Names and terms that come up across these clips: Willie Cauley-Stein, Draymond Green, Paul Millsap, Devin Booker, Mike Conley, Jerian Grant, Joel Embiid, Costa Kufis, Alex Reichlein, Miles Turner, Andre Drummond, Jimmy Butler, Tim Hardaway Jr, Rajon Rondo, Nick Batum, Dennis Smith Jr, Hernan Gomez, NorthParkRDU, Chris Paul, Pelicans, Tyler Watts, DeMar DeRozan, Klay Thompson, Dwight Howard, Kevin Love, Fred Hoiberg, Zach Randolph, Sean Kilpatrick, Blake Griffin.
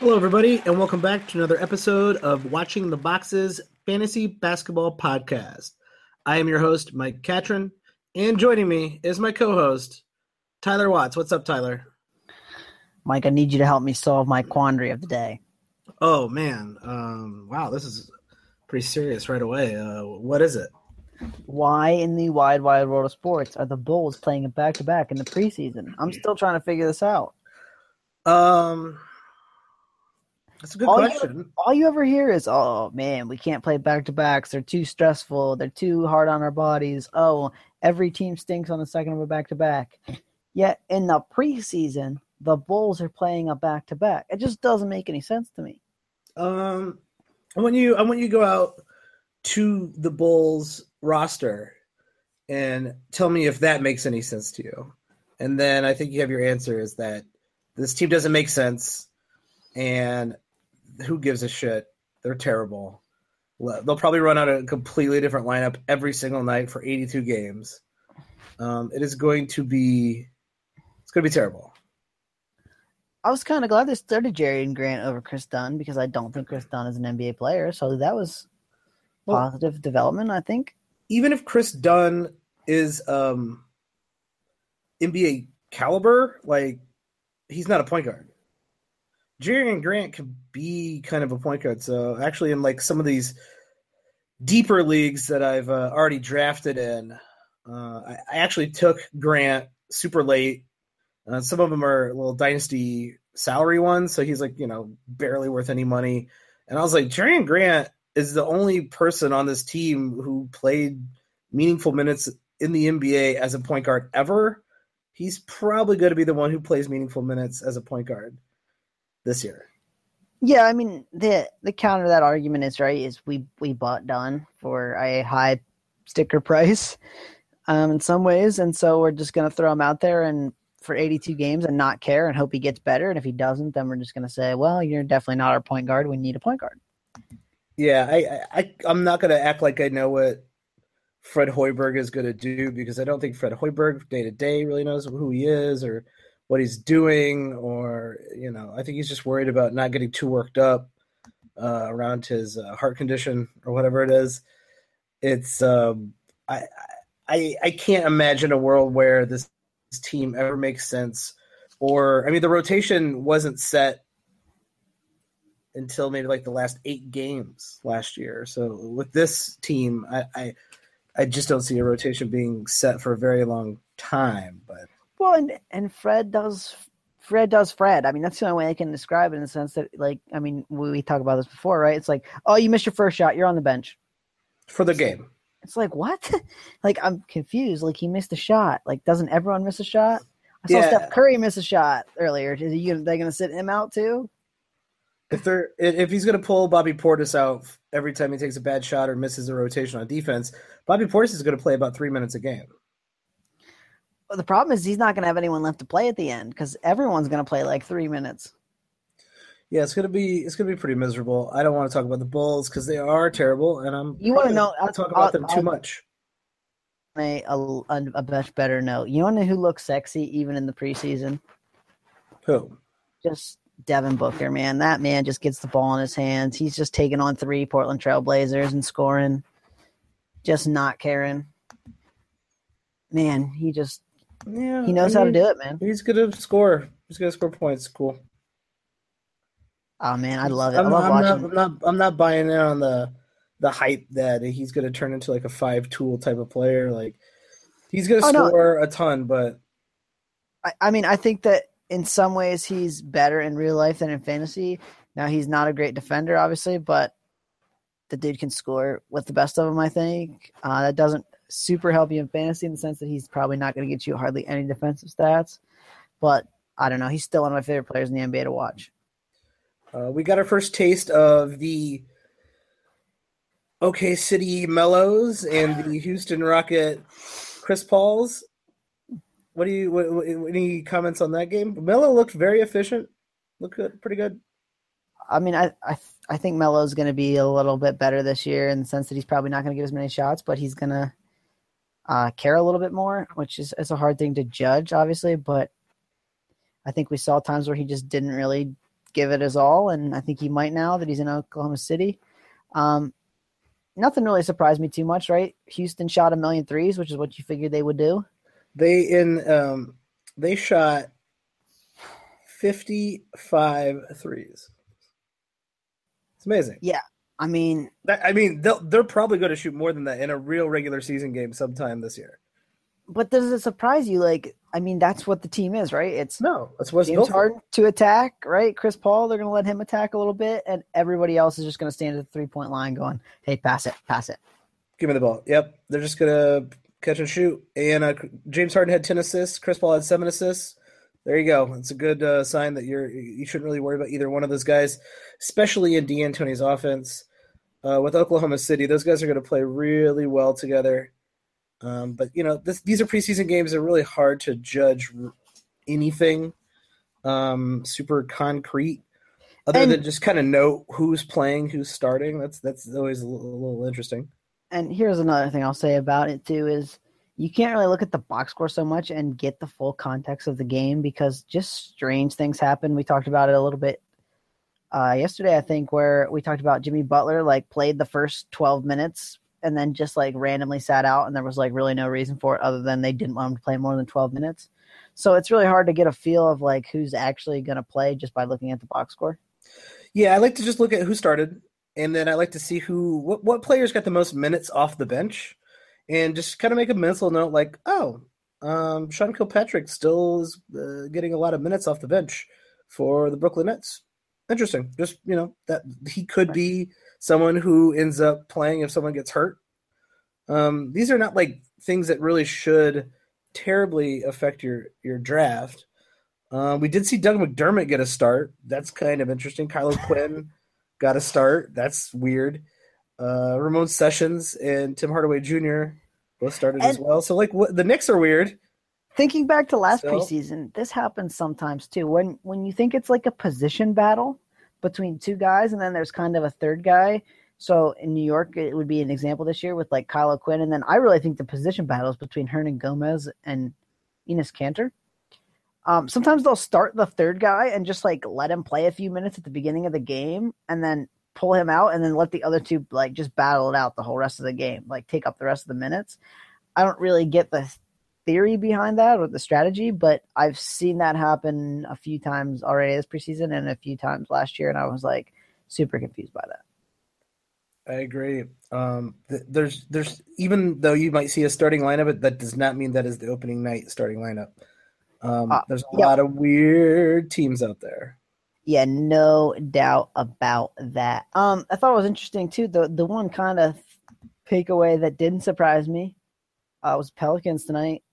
Hello, everybody, and welcome back to another episode of Watching the Boxes Fantasy Basketball Podcast. I am your host, Mike Catrin, and joining me is my co-host, Tyler Watts. What's up, Tyler? Mike, I need you to help me solve my quandary of the day. Oh, man. Wow, this is pretty serious right away. What is it? Why in the wide, wide world of sports are the Bulls playing it back-to-back in the preseason? I'm still trying to figure this out. That's a good question. All you ever hear is, oh, man, we can't play back-to-backs. They're too stressful. They're too hard on our bodies. Oh, every team stinks on the second of a back-to-back. Yet in the preseason, the Bulls are playing a back-to-back. It just doesn't make any sense to me. I want you to go out to the Bulls roster and tell me if that makes any sense to you. And then I think you have your answer is that this team doesn't make sense. And who gives a shit? They're terrible. They'll probably run out a completely different lineup every single night for 82 games. It's going to be terrible. I was kind of glad they started Jerian Grant over Chris Dunn because I don't think Chris Dunn is an NBA player. So that was positive development, I think. Even if Chris Dunn is NBA caliber, like he's not a point guard. Jerian Grant could be kind of a point guard. So actually in like some of these deeper leagues that I've already drafted in, I actually took Grant super late. Some of them are little dynasty salary ones. So he's like, barely worth any money. And I was like, Jerian Grant is the only person on this team who played meaningful minutes in the NBA as a point guard ever. He's probably going to be the one who plays meaningful minutes as a point guard this year. Yeah, I mean, the counter to that argument is, right, is we bought Dunn for a high sticker price in some ways, and so we're just going to throw him out there and for 82 games and not care and hope he gets better, and if he doesn't, then we're just going to say, well, you're definitely not our point guard. We need a point guard. Yeah, I'm not going to act like I know what Fred Hoiberg is going to do because I don't think Fred Hoiberg day-to-day really knows who he is or – what he's doing, or, I think he's just worried about not getting too worked up around his heart condition or whatever it is. It's I can't imagine a world where this team ever makes sense. Or, I mean, the rotation wasn't set until maybe like the last 8 games last year. So with this team, I just don't see a rotation being set for a very long time, but. Well, and Fred does. I mean, that's the only way I can describe it in the sense that, we talk about this before, right? It's like, oh, you missed your first shot. You're on the bench. For the game. It's like, what? I'm confused. He missed a shot. Doesn't everyone miss a shot? I saw Steph Curry miss a shot earlier. Are they going to sit him out too? If he's going to pull Bobby Portis out every time he takes a bad shot or misses a rotation on defense, Bobby Portis is going to play about 3 minutes a game. Well, the problem is he's not going to have anyone left to play at the end because everyone's going to play 3 minutes. Yeah, it's going to be pretty miserable. I don't want to talk about the Bulls because they are terrible, and I talk about them too much. A much better note. You want to know who looks sexy even in the preseason? Who? Just Devin Booker, man. That man just gets the ball in his hands. He's just taking on 3 Portland Trailblazers and scoring, just not caring. Man, he just. Yeah, he knows how to do it, man. He's going to score. He's going to score points. Cool. Oh, man, I love it. I love watching. I'm not buying in on the hype that he's going to turn into a 5-tool type of player. He's going to score a ton, but. I think that in some ways he's better in real life than in fantasy. Now, he's not a great defender, obviously, but the dude can score with the best of him, I think. That doesn't super help you in fantasy in the sense that he's probably not going to get you hardly any defensive stats. But I don't know. He's still one of my favorite players in the NBA to watch. We got our first taste of the OK City Mellows and the Houston Rocket Chris Pauls. Any comments on that game? Melo looked very efficient. Looked good, pretty good. I mean, I think Melo's going to be a little bit better this year in the sense that he's probably not going to get as many shots, but he's going to care a little bit more, which is a hard thing to judge, obviously, but I think we saw times where he just didn't really give it his all, and I think he might now that he's in Oklahoma City. Nothing really surprised me too much, right? Houston shot 1 million threes, which is what you figured they would do. They shot 55 threes. It's amazing. Yeah, I mean, they're probably going to shoot more than that in a real regular season game sometime this year. But does it surprise you? Like, I mean, that's what the team is, right? That's what's James Harden to attack, right? Chris Paul, they're going to let him attack a little bit, and everybody else is just going to stand at the three-point line going, hey, pass it. Give me the ball. Yep, they're just going to catch and shoot. And James Harden had 10 assists. Chris Paul had 7 assists. There you go. It's a good sign that you shouldn't really worry about either one of those guys, especially in D'Antoni's offense. With Oklahoma City, those guys are going to play really well together. But, you know, these are preseason games. They're really hard to judge anything super concrete other than just kind of know who's playing, who's starting. That's always a little interesting. And here's another thing I'll say about it, too, is you can't really look at the box score so much and get the full context of the game because just strange things happen. We talked about it a little bit yesterday, I think, where we talked about Jimmy Butler, like, played the first 12 minutes and then just like randomly sat out, and there was like really no reason for it other than they didn't want him to play more than 12 minutes. So it's really hard to get a feel of like who's actually going to play just by looking at the box score. Yeah, I like to just look at who started, and then I like to see what players got the most minutes off the bench, and just kind of make a mental note like, Sean Kilpatrick still is getting a lot of minutes off the bench for the Brooklyn Nets. Interesting. Just, you know, that he could be someone who ends up playing if someone gets hurt. These are not like things that really should terribly affect your draft. We did see Doug McDermott get a start. That's kind of interesting. Kylo Quinn got a start. That's weird. Ramon Sessions and Tim Hardaway Jr. both started as well. So like the Knicks are weird. Thinking back to last preseason, this happens sometimes too. When you think it's like a position battle between two guys, and then there's kind of a third guy. So in New York, it would be an example this year with like Kylo Quinn, and then I really think the position battle is between Hernan Gomez and Enes Kanter. Sometimes they'll start the third guy and just like let him play a few minutes at the beginning of the game, and then pull him out, and then let the other two like just battle it out the whole rest of the game, like take up the rest of the minutes. I don't really get the theory behind that or the strategy, but I've seen that happen a few times already this preseason and a few times last year, and I was like super confused by that. I agree. There's even though you might see a starting lineup, that does not mean that is the opening night starting lineup. There's a lot of weird teams out there. Yeah, no doubt about that. I thought it was interesting too. The one kind of takeaway that didn't surprise me was Pelicans tonight.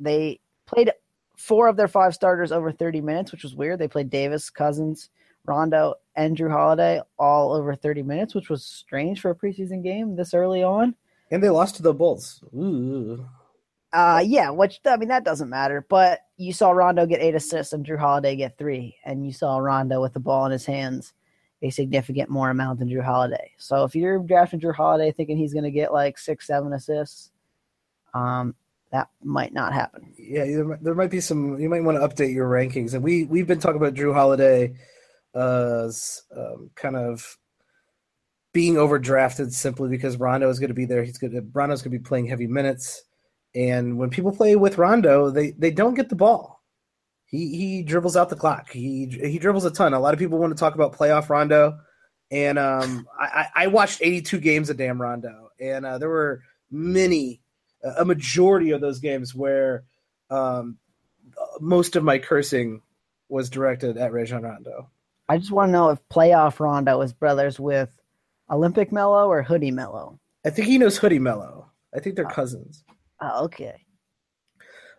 They played 4 of their 5 starters over 30 minutes, which was weird. They played Davis, Cousins, Rondo, and Jrue Holiday all over 30 minutes, which was strange for a preseason game this early on. And they lost to the Bulls. Ooh. Yeah, which, I mean, that doesn't matter. But you saw Rondo get 8 assists and Jrue Holiday get 3. And you saw Rondo with the ball in his hands a significant more amount than Jrue Holiday. So if you're drafting Jrue Holiday thinking he's going to get like 6-7 assists, that might not happen. Yeah, there might be some. You might want to update your rankings, and we've been talking about Jrue Holiday kind of being overdrafted simply because Rondo is going to be there. Rondo's going to be playing heavy minutes, and when people play with Rondo, they don't get the ball. He dribbles out the clock. He dribbles a ton. A lot of people want to talk about playoff Rondo, and I watched 82 games of damn Rondo, and there were many. A majority of those games where most of my cursing was directed at Rajon Rondo. I just want to know if playoff Rondo is brothers with Olympic Melo or Hoodie Melo. I think he knows Hoodie Melo. I think they're cousins. Oh, okay.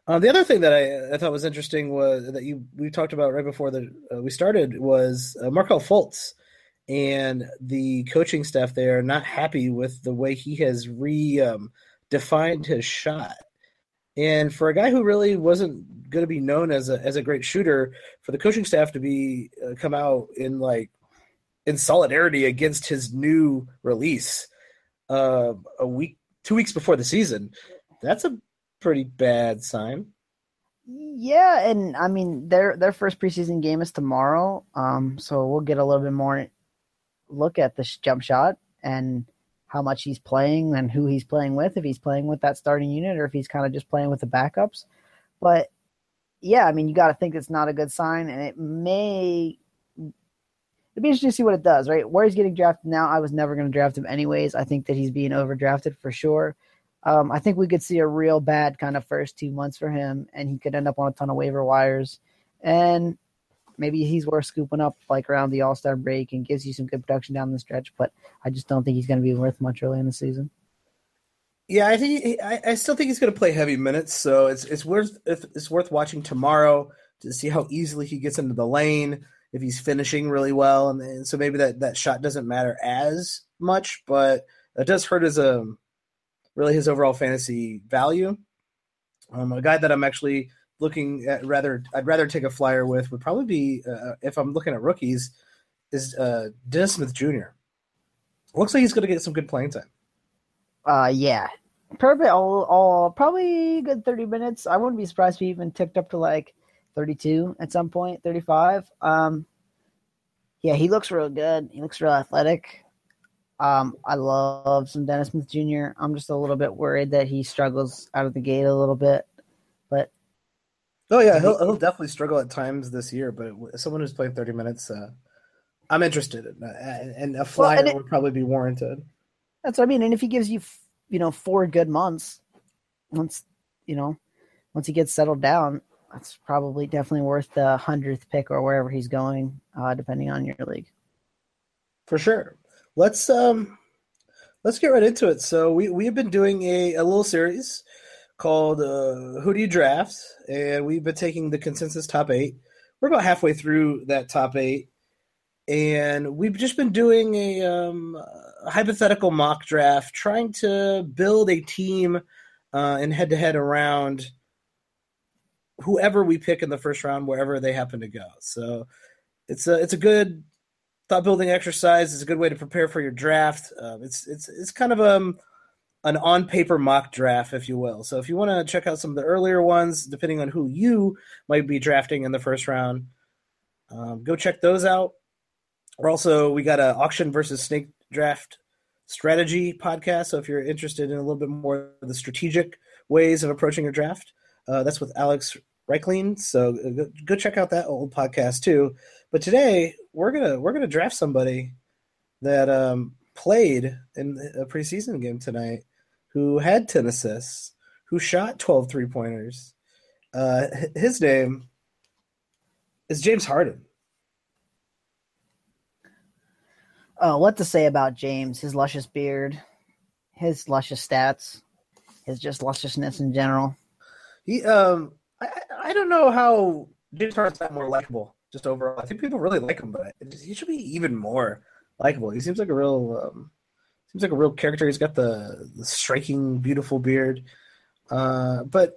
The other thing that I thought was interesting was that we talked about right before we started was Markelle Fultz and the coaching staff. They are not happy with the way he has defined his shot, and for a guy who really wasn't going to be known as a great shooter, for the coaching staff to be come out in solidarity against his new release a week 2 weeks before the season, that's a pretty bad sign. Yeah, and I mean their first preseason game is tomorrow, so we'll get a little bit more look at this jump shot and how much he's playing and who he's playing with, if he's playing with that starting unit or if he's kind of just playing with the backups. But yeah, I mean, you got to think it's not a good sign, and it'd be interesting to see what it does, right? Where he's getting drafted now, I was never going to draft him anyways. I think that he's being overdrafted for sure. I think we could see a real bad kind of first 2 months for him, and he could end up on a ton of waiver wires. And maybe he's worth scooping up like around the All-Star break and gives you some good production down the stretch, but I just don't think he's going to be worth much early in the season. Yeah, I still think he's going to play heavy minutes, so it's worth watching tomorrow to see how easily he gets into the lane, if he's finishing really well, and so maybe that shot doesn't matter as much, but it does hurt his overall fantasy value. A guy that I'm actually looking at, I'd rather take a flyer with would probably be, if I'm looking at rookies, is Dennis Smith Jr. Looks like he's going to get some good playing time. Yeah, perfect. All probably good 30 minutes. I wouldn't be surprised if he even ticked up to like 32 at some point, 35. Yeah, he looks real good. He looks real athletic. I love some Dennis Smith Jr. I'm just a little bit worried that he struggles out of the gate a little bit, but oh yeah, he'll definitely struggle at times this year. But someone who's playing 30 minutes, I'm interested in, and a flyer would probably be warranted. That's what I mean. And if he gives you, 4 good months, once he gets settled down, that's probably definitely worth the 100th pick or wherever he's going, depending on your league. For sure. Let's get right into it. So we have been doing a little series called Who Do You Draft? And we've been taking the consensus top 8. We're about halfway through that top 8. And we've just been doing a hypothetical mock draft, trying to build a team and head-to-head around whoever we pick in the first round, wherever they happen to go. So it's a good thought-building exercise. It's a good way to prepare for your draft. It's kind of an on-paper mock draft, if you will. So if you want to check out some of the earlier ones, depending on who you might be drafting in the first round, go check those out. We're also, we got an auction versus snake draft strategy podcast. So if you're interested in a little bit more of the strategic ways of approaching your draft, that's with Alex Reichlein. So go check out that old podcast too. But today we're gonna draft somebody that played in a preseason game tonight, who had 10 assists, who shot 12 3-pointers. His name is James Harden. Oh, what to say about James, his luscious beard, his luscious stats, his just lusciousness in general. He, I don't know how James Harden's not more likable just overall. I think people really like him, but he should be even more likable. He seems like a real character. He's got the striking, beautiful beard. But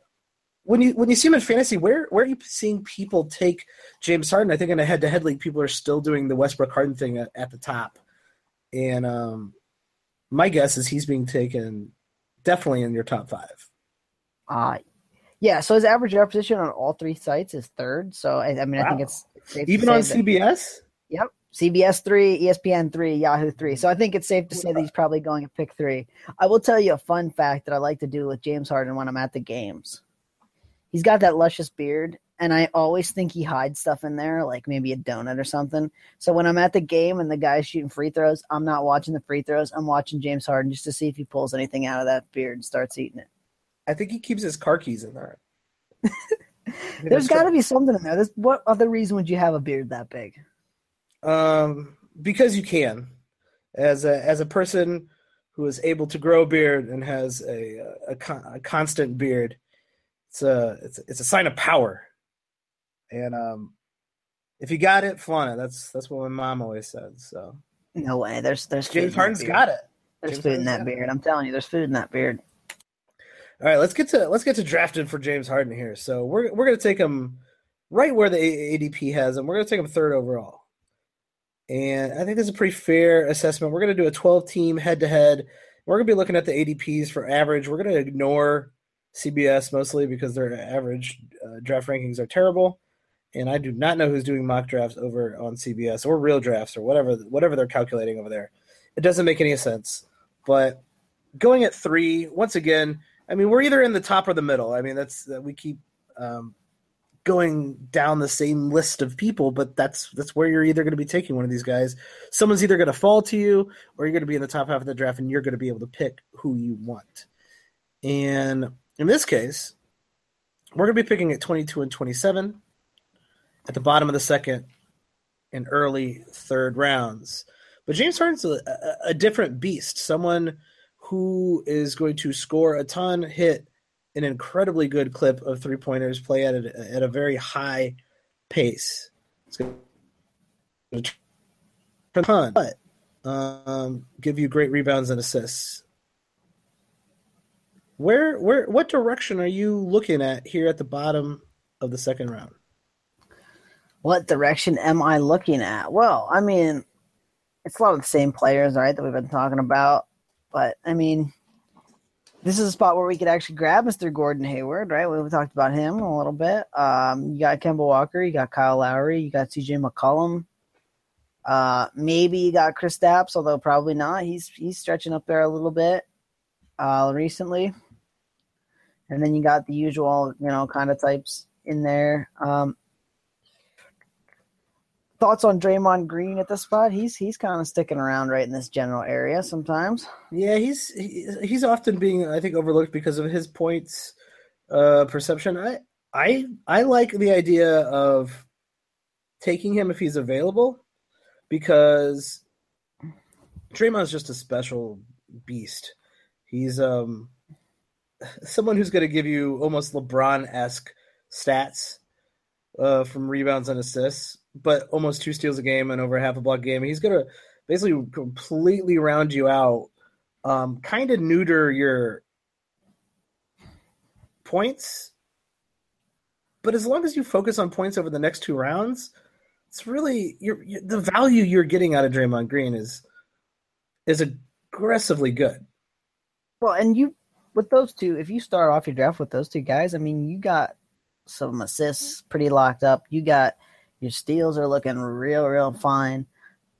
when you see him in fantasy, where are you seeing people take James Harden? I think in a head-to-head league, people are still doing the Westbrook Harden thing at the top. And my guess is he's being taken definitely in your top 5. Yeah, so his average draft position on all 3 sites is 3rd. So, I think it's safe even to say on CBS? Yep, CBS 3, ESPN 3, Yahoo 3. So I think it's safe to say that he's probably going at pick 3. I will tell you a fun fact that I like to do with James Harden when I'm at the games. He's got that luscious beard, and I always think he hides stuff in there, like maybe a donut or something. So when I'm at the game and the guy's shooting free throws, I'm not watching the free throws. I'm watching James Harden just to see if he pulls anything out of that beard and starts eating it. I think he keeps his car keys in there. There's got to be something in there. What other reason would you have a beard that big? Because you can. As a person who is able to grow a beard and has a constant beard, it's a sign of power. And if you got it, flaunt it. That's what my mom always said. So no way. There's James Harden's got it. There's food in that beard. I'm telling you, there's food in that beard. All right, let's get to drafted for James Harden here. So we're gonna take him right where the ADP has him. We're gonna take him 3rd overall. And I think that's a pretty fair assessment. We're gonna do a 12-team head-to-head. We're gonna be looking at the ADPs for average. We're gonna ignore CBS mostly because their average draft rankings are terrible, and I do not know who's doing mock drafts over on CBS or real drafts or whatever they're calculating over there. It doesn't make any sense. But going at 3, once again, I mean, we're either in the top or the middle. I mean, we keep going down the same list of people, but that's where you're either going to be taking one of these guys. Someone's either going to fall to you, or you're going to be in the top half of the draft, and you're going to be able to pick who you want. And in this case, we're going to be picking at 22 and 27 at the bottom of the second and early third rounds. But James Harden's a different beast, someone who is going to score a ton, hit an incredibly good clip of three-pointers, play at a very high pace. It's going to turn a ton, give you great rebounds and assists. What direction are you looking at here at the bottom of the second round? What direction am I looking at? Well, I mean, it's a lot of the same players, right, that we've been talking about. But, I mean, this is a spot where we could actually grab Mr. Gordon Hayward, right? We talked about him a little bit. You got Kemba Walker. You got Kyle Lowry. You got CJ McCollum. Maybe you got Kristaps, although probably not. He's stretching up there a little bit recently. And then you got the usual, kind of types in there. Thoughts on Draymond Green at this spot? He's kind of sticking around right in this general area sometimes. Yeah, he's often being, I think, overlooked because of his points perception. I like the idea of taking him if he's available because Draymond's just a special beast. He's someone who's going to give you almost LeBron-esque stats from rebounds and assists, but almost 2 steals a game and over half a block game. He's going to basically completely round you out, kind of neuter your points. But as long as you focus on points over the next 2 rounds, it's really the value you're getting out of Draymond Green is aggressively good. Well, and with those 2, if you start off your draft with those 2 guys, I mean, you got some assists pretty locked up. You got – your steals are looking real, real fine.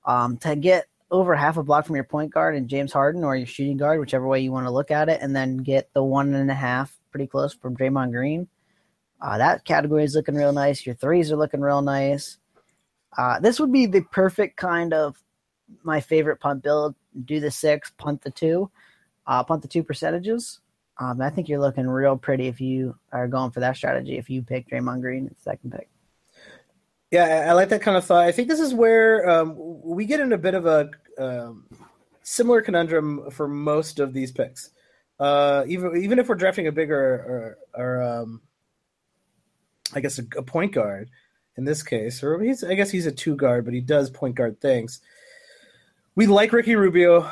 To get over half a block from your point guard and James Harden or your shooting guard, whichever way you want to look at it, and then get the 1.5 pretty close from Draymond Green, that category is looking real nice. Your threes are looking real nice. This would be the perfect kind of my favorite punt build. Do the 6, punt the 2, punt the 2 percentages. I think you're looking real pretty if you are going for that strategy, if you pick Draymond Green at the second pick. Yeah, I like that kind of thought. I think this is where we get in a bit of a similar conundrum for most of these picks. Even if we're drafting a bigger or I guess a point guard in this case, or he's a 2 guard, but he does point guard things. We like Ricky Rubio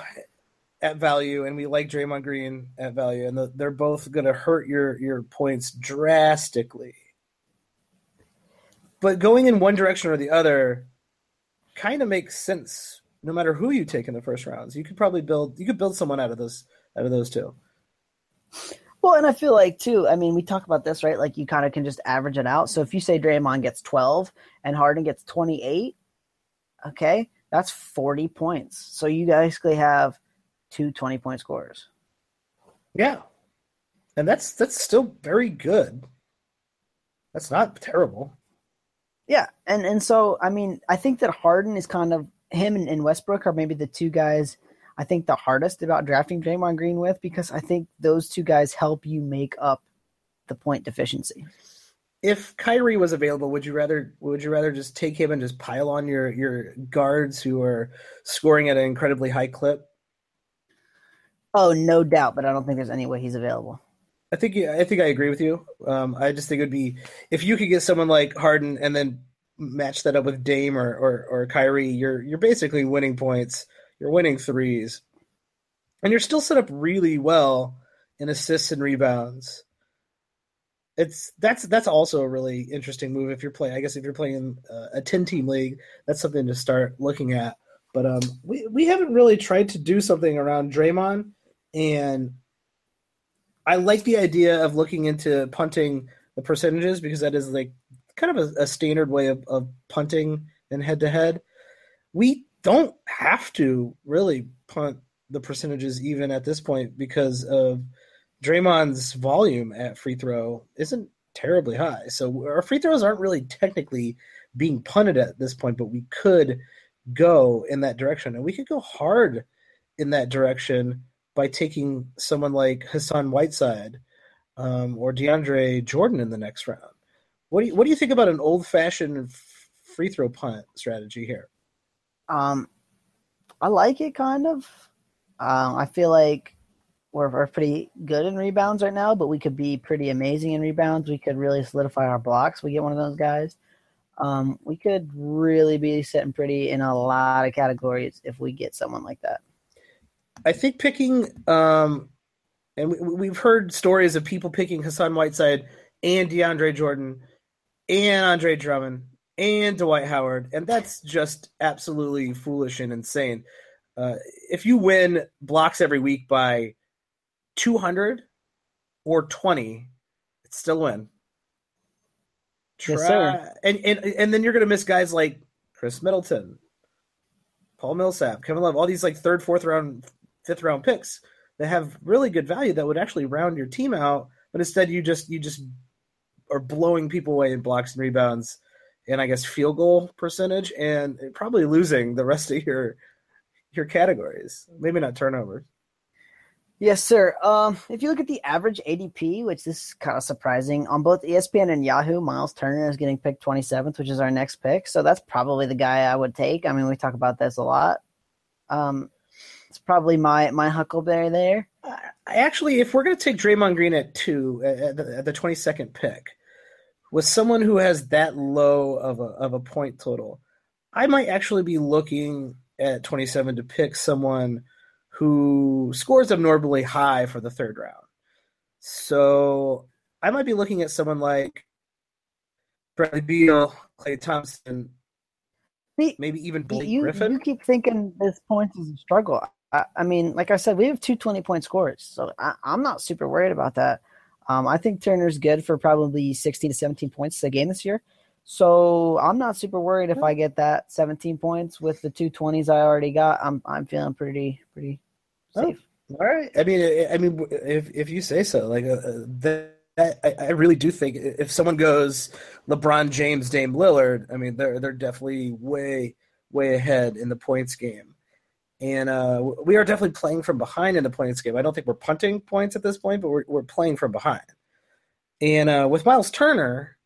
at value, and we like Draymond Green at value, and they're both going to hurt your points drastically. But going in one direction or the other kind of makes sense no matter who you take in the first rounds. You could probably build someone out of those 2. Well, and I feel like too, I mean, we talk about this, right? Like you kind of can just average it out. So if you say Draymond gets 12 and Harden gets 28, okay, that's 40 points. So you basically have 2 20-point scorers. Yeah. And that's still very good. That's not terrible. Yeah, and so, I mean, I think that Harden is kind of – him and Westbrook are maybe the 2 guys I think the hardest about drafting Draymond Green with because I think those 2 guys help you make up the point deficiency. If Kyrie was available, would you rather just take him and just pile on your guards who are scoring at an incredibly high clip? Oh, no doubt, but I don't think there's any way he's available. I think I agree with you. I just think it would be – if you could get someone like Harden and then match that up with Dame or Kyrie, you're basically winning points. You're winning threes. And you're still set up really well in assists and rebounds. That's also a really interesting move if you're playing – I guess if you're playing a 10-team league, that's something to start looking at. But we haven't really tried to do something around Draymond and – I like the idea of looking into punting the percentages, because that is like kind of a standard way of punting and head-to-head. We don't have to really punt the percentages even at this point, because of Draymond's volume at free throw isn't terribly high. So our free throws aren't really technically being punted at this point, but we could go in that direction. And we could go hard in that direction by taking someone like Hassan Whiteside or DeAndre Jordan in the next round. What do you think about an old-fashioned free throw punt strategy here? I like it, kind of. I feel like we're pretty good in rebounds right now, but we could be pretty amazing in rebounds. We could really solidify our blocks. We get one of those guys. We could really be sitting pretty in a lot of categories if we get someone like that. I think picking and we've heard stories of people picking Hassan Whiteside and DeAndre Jordan and Andre Drummond and Dwight Howard, and that's just absolutely foolish and insane. If you win blocks every week by 200 or 20, it's still a win. Yes, sir. And then you're going to miss guys like Chris Middleton, Paul Millsap, Kevin Love, all these like third, fourth round, fifth round picks that have really good value that would actually round your team out. But instead you just are blowing people away in blocks and rebounds and I guess field goal percentage, and probably losing the rest of your categories. Maybe not turnovers. Yes, sir. If you look at the average ADP, which this is kind of surprising, on both ESPN and Yahoo, Miles Turner is getting picked 27th, which is our next pick. So that's probably the guy I would take. I mean, we talk about this a lot. It's probably my huckleberry there. Actually, if we're going to take Draymond Green at 2, at the 22nd pick, with someone who has that low of a point total, I might actually be looking at 27 to pick someone who scores abnormally high for the third round. So I might be looking at someone like Bradley Beal, Klay Thompson, maybe even Blake Griffin. You keep thinking this point is a struggle. I mean, like I said, we have two 20-point scorers, so I'm not super worried about that. I think Turner's good for probably 16 to 17 points a game this year. So I'm not super worried if I get that 17 points with the two 20s I already got. I'm feeling pretty. Oh, all right. I mean, if you say so, like I really do think if someone goes LeBron James, Dame Lillard, I mean, they're definitely way ahead in the points game, and we are definitely playing from behind in the points game. I don't think we're punting points at this point, but we're playing from behind, and with Miles Turner,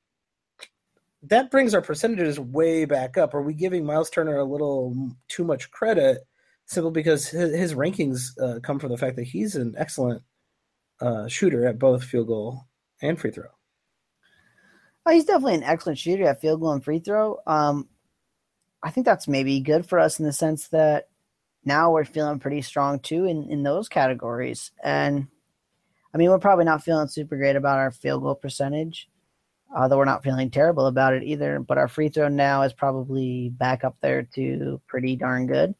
that brings our percentages way back up. Are we giving Miles Turner a little too much credit? Simply because his rankings come from the fact that he's an excellent shooter at both field goal and free throw. Oh, he's definitely an excellent shooter at field goal and free throw. I think that's maybe good for us in the sense that now we're feeling pretty strong too in those categories. And, I mean, we're probably not feeling super great about our field goal percentage, although we're not feeling terrible about it either. But our free throw now is probably back up there to pretty darn good.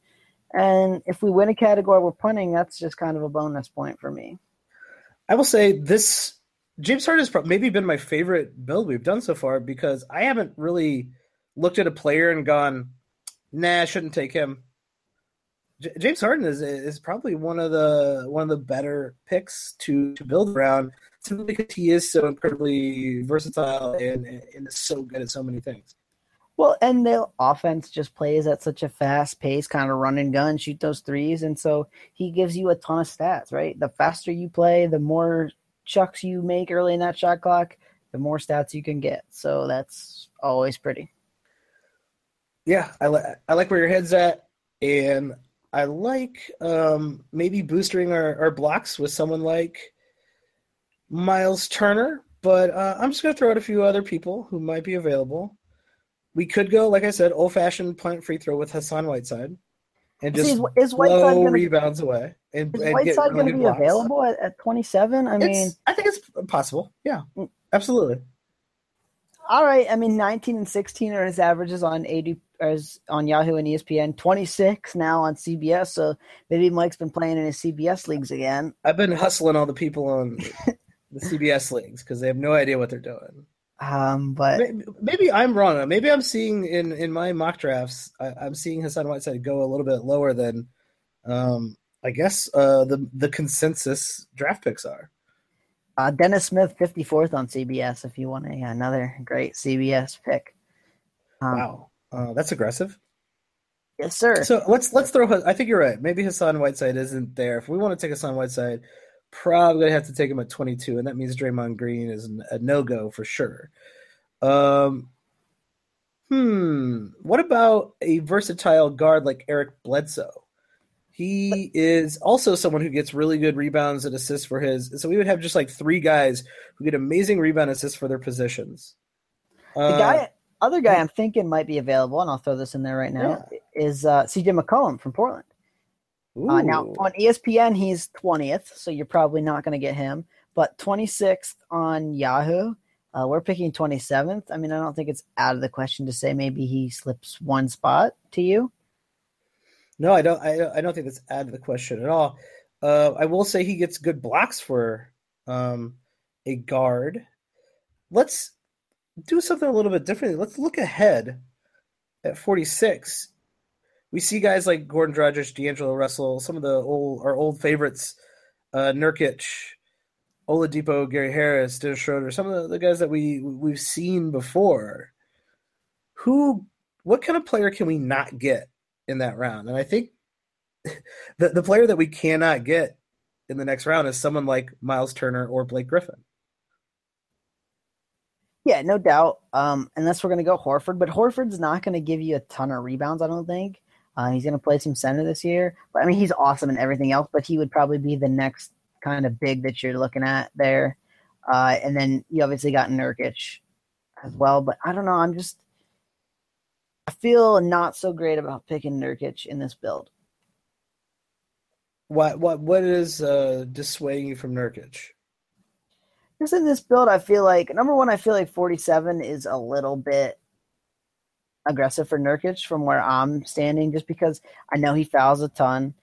And if we win a category we're punting, that's just kind of a bonus point for me. I will say this, James Harden has maybe been my favorite build we've done so far, because I haven't really looked at a player and gone, nah, I shouldn't take him. James Harden is probably one of the better picks to build around, simply because he is so incredibly versatile and is so good at so many things. Well, and their offense just plays at such a fast pace, kind of run and gun, shoot those threes. And so he gives you a ton of stats, right? The faster you play, the more chucks you make early in that shot clock, the more stats you can get. So that's always pretty. Yeah, I like where your head's at. And I like maybe boosting our blocks with someone like Miles Turner. But I'm just going to throw out a few other people who might be available. We could go, like I said, old-fashioned punt free throw with Hassan Whiteside, and just blow rebounds away. Is Whiteside going to be available at 27? I think it's possible. Yeah, absolutely. All right. I mean, 19 and 16 are his averages on AD, as on Yahoo and ESPN, 26 now on CBS. So maybe Mike's been playing in his CBS leagues again. I've been hustling all the people on the CBS leagues because they have no idea what they're doing. But maybe I'm wrong. Maybe I'm seeing in my mock drafts, I'm seeing Hassan Whiteside go a little bit lower than I guess the consensus draft picks are. Dennis Smith, 54th on CBS. If you want another great CBS pick, wow, that's aggressive. Yes, sir. So let's throw. I think you're right. Maybe Hassan Whiteside isn't there. If we want to take Hassan Whiteside, probably gonna have to take him at 22, and that means Draymond Green is a no go for sure. What about a versatile guard like Eric Bledsoe? He is also someone who gets really good rebounds and assists for his. So we would have just like three guys who get amazing rebound assists for their positions. The other guy I'm thinking might be available, and I'll throw this in there right now, is CJ McCollum from Portland. Now, on ESPN, he's 20th, so you're probably not going to get him. But 26th on Yahoo, we're picking 27th. I mean, I don't think it's out of the question to say maybe he slips one spot to you. No, I don't think that's out of the question at all. I will say he gets good blocks for a guard. Let's do something a little bit differently. Let's look ahead at 46. We see guys like Goran Dragic, D'Angelo Russell, some of the old favorites, Nurkić, Oladipo, Gary Harris, Dennis Schröder, some of the guys that we've seen before. What kind of player can we not get in that round? And I think the player that we cannot get in the next round is someone like Miles Turner or Blake Griffin. Yeah, no doubt. Unless we're going to go Horford, but Horford's not going to give you a ton of rebounds, I don't think. He's going to play some center this year. But I mean, he's awesome in everything else, but he would probably be the next kind of big that you're looking at there. And then you obviously got Nurkić as well, but I don't know. I feel not so great about picking Nurkić in this build. What is dissuading you from Nurkić? Just in this build, I feel like, number one, 47 is a little bit aggressive for Nurkić from where I'm standing, just because I know he fouls a ton.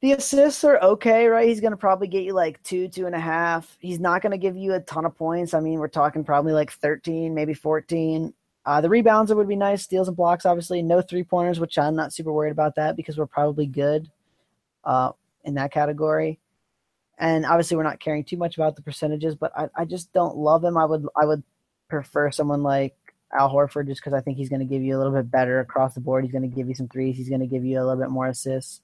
The assists are okay, right? He's going to probably get you like 2.5. He's not going to give you a ton of points. I mean, we're talking probably like 13, maybe 14. The rebounds, it would be nice. Steals and blocks, obviously. No three-pointers, which I'm not super worried about that because we're probably good in that category. And obviously we're not caring too much about the percentages, but I just don't love him. I would prefer someone like Al Horford just because I think he's going to give you a little bit better across the board. He's going to give you some threes. He's going to give you a little bit more assists.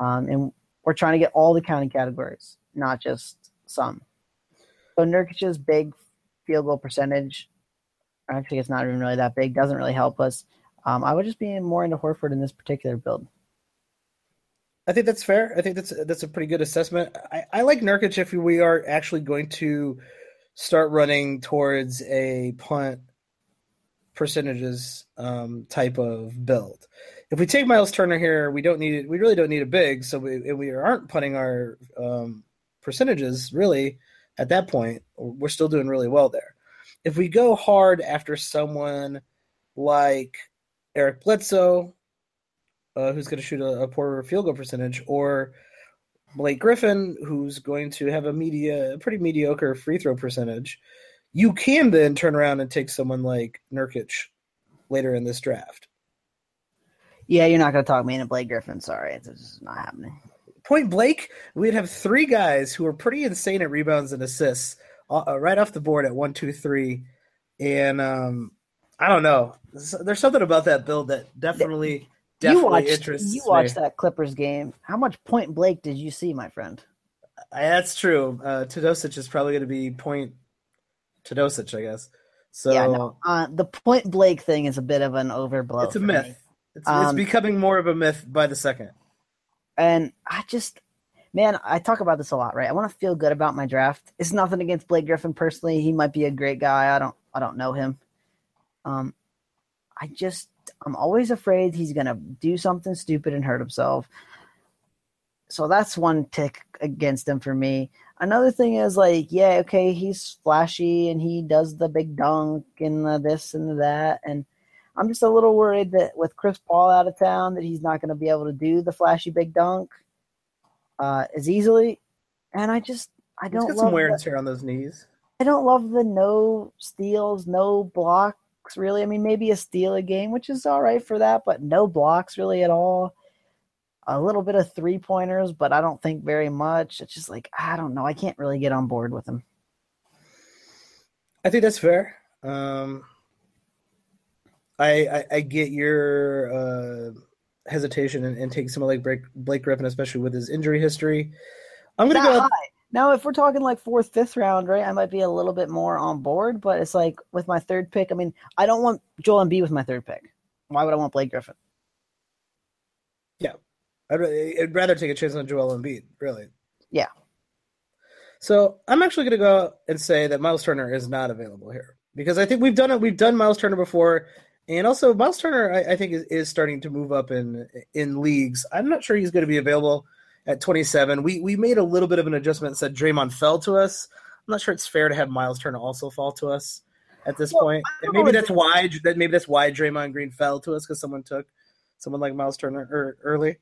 And we're trying to get all the counting categories, not just some. So Nurkic's big field goal percentage, actually it's not even really that big, doesn't really help us. I would just be more into Horford in this particular build. I think that's fair. I think that's a pretty good assessment. I like Nurkić if we are actually going to start running towards a punt percentages type of build. If we take Miles Turner here, we don't need it. We really don't need a big, so we aren't punting our percentages really at that point. We're still doing really well there. If we go hard after someone like Eric Bledsoe, who's going to shoot a poorer field goal percentage, or Blake Griffin, who's going to have a pretty mediocre free throw percentage, you can then turn around and take someone like Nurkić later in this draft. Yeah, you're not going to talk me into Blake Griffin. Sorry, it's just not happening. Point Blake, we'd have three guys who are pretty insane at rebounds and assists right off the board at 1, 2, 3. And I don't know. There's something about that build that definitely interests me. You watched that Clippers game. How much Point Blake did you see, my friend? That's true. Todosic is probably going to be Point Todosic, I guess. So yeah, no. The Point Blake thing is a bit of an overblow. It's a myth. Me. It's becoming more of a myth by the second. And I talk about this a lot, right? I want to feel good about my draft. It's nothing against Blake Griffin personally. He might be a great guy. I don't know him. I'm always afraid he's going to do something stupid and hurt himself. So that's one tick against him for me. Another thing is, like, yeah, okay, he's flashy and he does the big dunk and the this and the that. And I'm just a little worried that with Chris Paul out of town that he's not going to be able to do the flashy big dunk as easily. And I don't love some wear and tear on those knees. I don't love the no steals, no blocks, really. I mean, maybe a steal a game, which is all right for that, but no blocks really at all. A little bit of three-pointers, but I don't think very much. It's just like, I don't know. I can't really get on board with him. I think that's fair. I get your hesitation in taking someone like Blake Griffin, especially with his injury history. I'm going to go now, if we're talking like fourth, fifth round, right, I might be a little bit more on board, but it's like with my third pick, I mean, I don't want Joel Embiid with my third pick. Why would I want Blake Griffin? Yeah. I'd rather take a chance on Joel Embiid, really. Yeah. So I'm actually going to go and say that Miles Turner is not available here because I think we've done it. We've done Miles Turner before. And also Miles Turner, I think, is starting to move up in leagues. I'm not sure he's going to be available at 27. We made a little bit of an adjustment and said Draymond fell to us. I'm not sure it's fair to have Miles Turner also fall to us at this point. Maybe that's why Draymond Green fell to us, because someone took someone like Miles Turner early.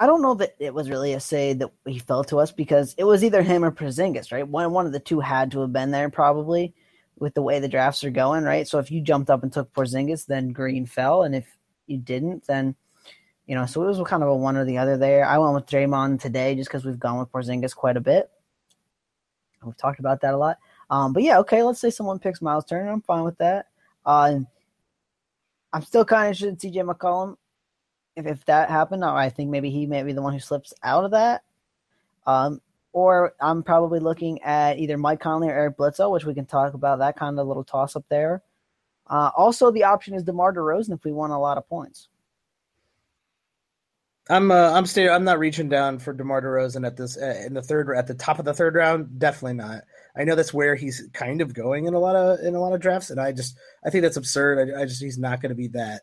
I don't know that it was really a say that he fell to us, because it was either him or Porzingis, right? One of the two had to have been there probably with the way the drafts are going, right? So if you jumped up and took Porzingis, then Green fell. And if you didn't, then, you know, so it was kind of a one or the other there. I went with Draymond today just because we've gone with Porzingis quite a bit. We've talked about that a lot. But yeah, okay, let's say someone picks Miles Turner. I'm fine with that. I'm still kind of interested in CJ McCollum. If that happened, I think maybe he may be the one who slips out of that. Or I'm probably looking at either Mike Conley or Eric Bledsoe, which we can talk about that kind of little toss-up there. Also, the option is DeMar DeRozan if we want a lot of points. I'm not reaching down for DeMar DeRozan at this at the top of the third round. Definitely not. I know that's where he's kind of going in a lot of drafts, and I think that's absurd. I just he's not going to be that.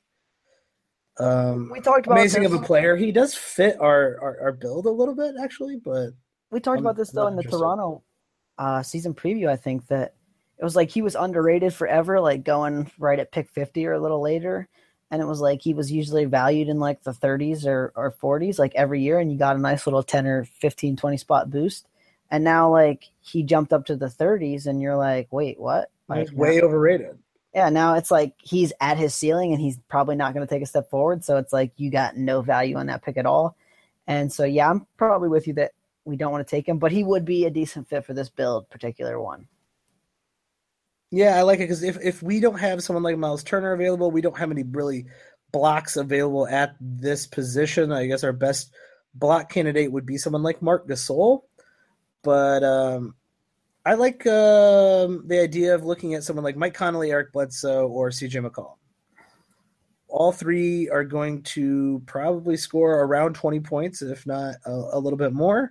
We talked about amazing of a player. He does fit our build a little bit, actually, but we talked about this though in the Toronto season preview. I think that it was like he was underrated forever, like going right at pick 50 or a little later, and it was like he was usually valued in like the 30s or 40s, like every year, and you got a nice little 10 or 15, 20 spot boost, and now like he jumped up to the 30s, and you're like, wait, what? Like, it's way overrated. Yeah, now it's like he's at his ceiling and he's probably not going to take a step forward. So it's like you got no value on that pick at all. And so, yeah, I'm probably with you that we don't want to take him, but he would be a decent fit for this build, particular one. Yeah, I like it because if we don't have someone like Miles Turner available, we don't have any really blocks available at this position. I guess our best block candidate would be someone like Mark Gasol. But I like the idea of looking at someone like Mike Conley, Eric Bledsoe, or CJ McCollum. All three are going to probably score around 20 points, if not a little bit more.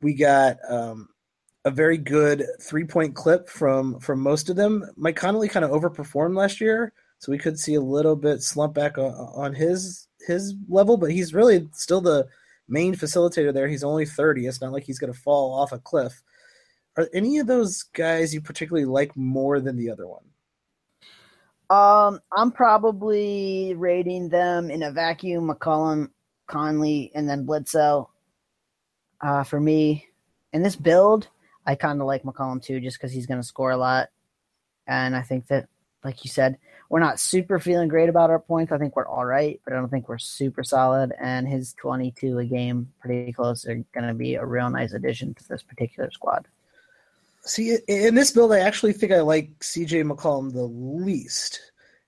We got a very good three-point clip from most of them. Mike Conley kind of overperformed last year, so we could see a little bit slump back on his level, but he's really still the main facilitator there. He's only 30. It's not like he's going to fall off a cliff. Are any of those guys you particularly like more than the other one? I'm probably rating them in a vacuum, McCollum, Conley, and then Bledsoe. For me, in this build, I kind of like McCollum too, just because he's going to score a lot. And I think that, like you said, we're not super feeling great about our points. I think we're all right, but I don't think we're super solid. And his 22 a game, pretty close, are going to be a real nice addition to this particular squad. See, in this build, I actually think I like CJ McCollum the least.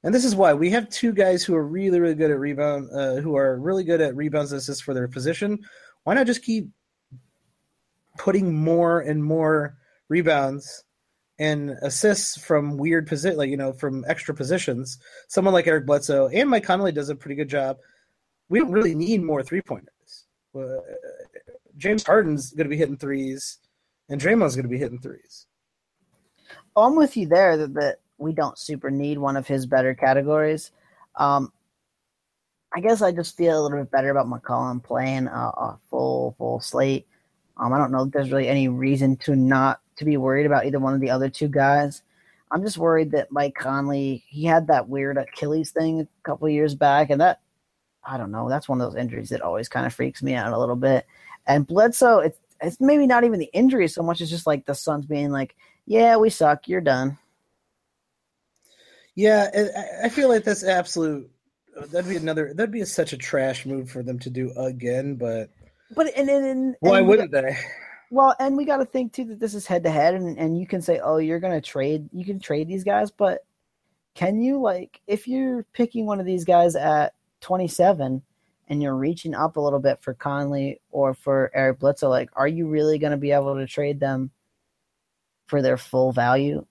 And this is why. We have two guys who are really, really good at rebound, who are really good at rebounds and assists for their position. Why not just keep putting more and more rebounds and assists from weird positions, like, you know, from extra positions? Someone like Eric Bledsoe and Mike Conley does a pretty good job. We don't really need more three-pointers. James Harden's going to be hitting threes. And Draymond's going to be hitting threes. I'm with you there that we don't super need one of his better categories. I guess I just feel a little bit better about McCollum playing a full slate. I don't know if there's really any reason to not to be worried about either one of the other two guys. I'm just worried that Mike Conley, he had that weird Achilles thing a couple of years back, and that, I don't know, that's one of those injuries that always kind of freaks me out a little bit. And Bledsoe, it's maybe not even the injury so much as just like the Suns being like, yeah, we suck, you're done. Yeah, I feel like that's absolute. That'd be such a trash move for them to do again, but why wouldn't they? Well, and we got to think too that this is head to head, and you can say, oh, you're gonna trade, you can trade these guys, but can you, like, if you're picking one of these guys at 27 and you're reaching up a little bit for Conley or for Eric Bledsoe, like, are you really gonna be able to trade them for their full value?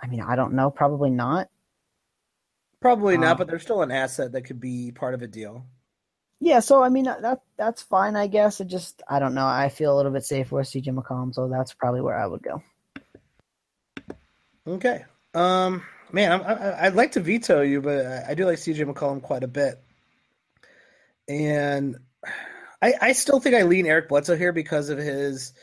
I mean, I don't know, probably not. Probably not, but they're still an asset that could be part of a deal. Yeah, so, I mean, that's fine, I guess. It just, I don't know. I feel a little bit safer with CJ McCollum, so that's probably where I would go. Okay. Man, I'd like to veto you, but I do like CJ McCollum quite a bit. And I still think I lean Eric Bledsoe here because of his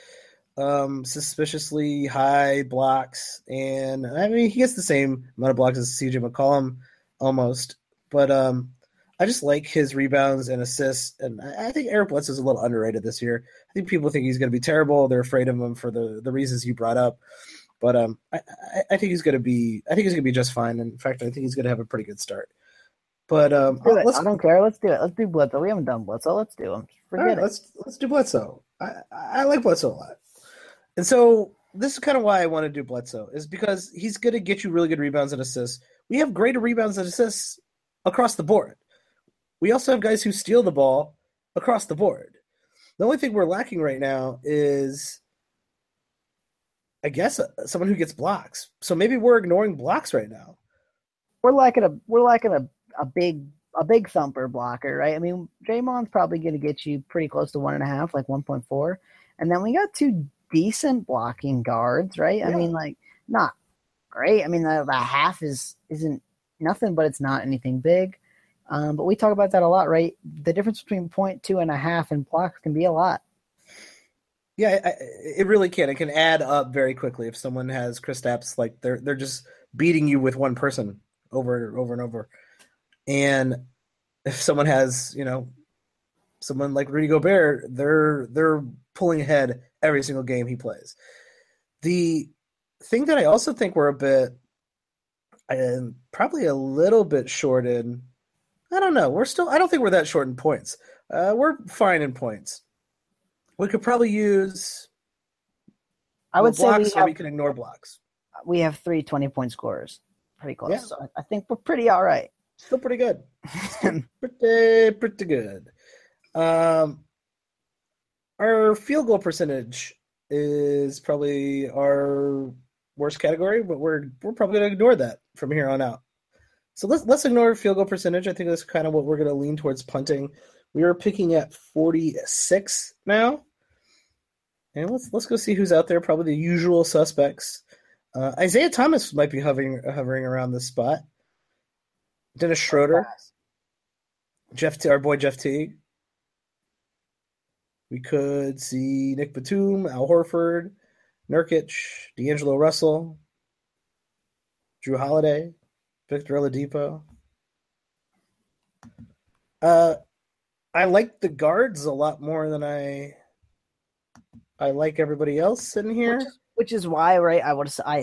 suspiciously high blocks. And, I mean, he gets the same amount of blocks as CJ McCollum. Almost, but I just like his rebounds and assists, and I think Eric Bledsoe is a little underrated this year. I think people think he's going to be terrible. They're afraid of him for the reasons you brought up, but I think he's going to be just fine. And in fact, I think he's going to have a pretty good start. But I don't care. Let's do it. Let's do Bledsoe. We haven't done Bledsoe. Let's do him. Forget it. Let's do Bledsoe. I like Bledsoe a lot, and so this is kind of why I want to do Bledsoe, is because he's going to get you really good rebounds and assists. We have greater rebounds and assists across the board. We also have guys who steal the ball across the board. The only thing we're lacking right now is, I guess, someone who gets blocks. So maybe we're ignoring blocks right now. We're lacking a big thumper blocker, right? I mean, Draymond's probably going to get you pretty close to 1.5, like 1.4, and then we got two decent blocking guards, right? Yeah. I mean, like, not great. I mean, the half isn't nothing, but it's not anything big. But we talk about that a lot, right? The difference between 0.2 and a half in blocks can be a lot. Yeah, it really can. It can add up very quickly if someone has Kristaps, like they're just beating you with one person over and over. And if someone has, you know, someone like Rudy Gobert, they're pulling ahead every single game he plays. The thing that I also think we're a bit, probably a little bit short in, I don't know. I don't think we're that short in points. We're fine in points. We could probably use, I would say, blocks, or we can ignore blocks. We have 3 20-point scorers, pretty close. Yeah. So I think we're pretty all right. Still pretty good. pretty good. Our field goal percentage is probably our worst category, but we're probably going to ignore that from here on out. So let's ignore field goal percentage. I think that's kind of what we're going to lean towards punting. We are picking at 46 now, and let's go see who's out there. Probably the usual suspects. Isaiah Thomas might be hovering around this spot. Dennis Schröder, our boy Jeff Teague. We could see Nick Batum, Al Horford, Nurkić, D'Angelo Russell, Jrue Holiday, Victor Oladipo. I like the guards a lot more than I like everybody else in here. Which is why, right?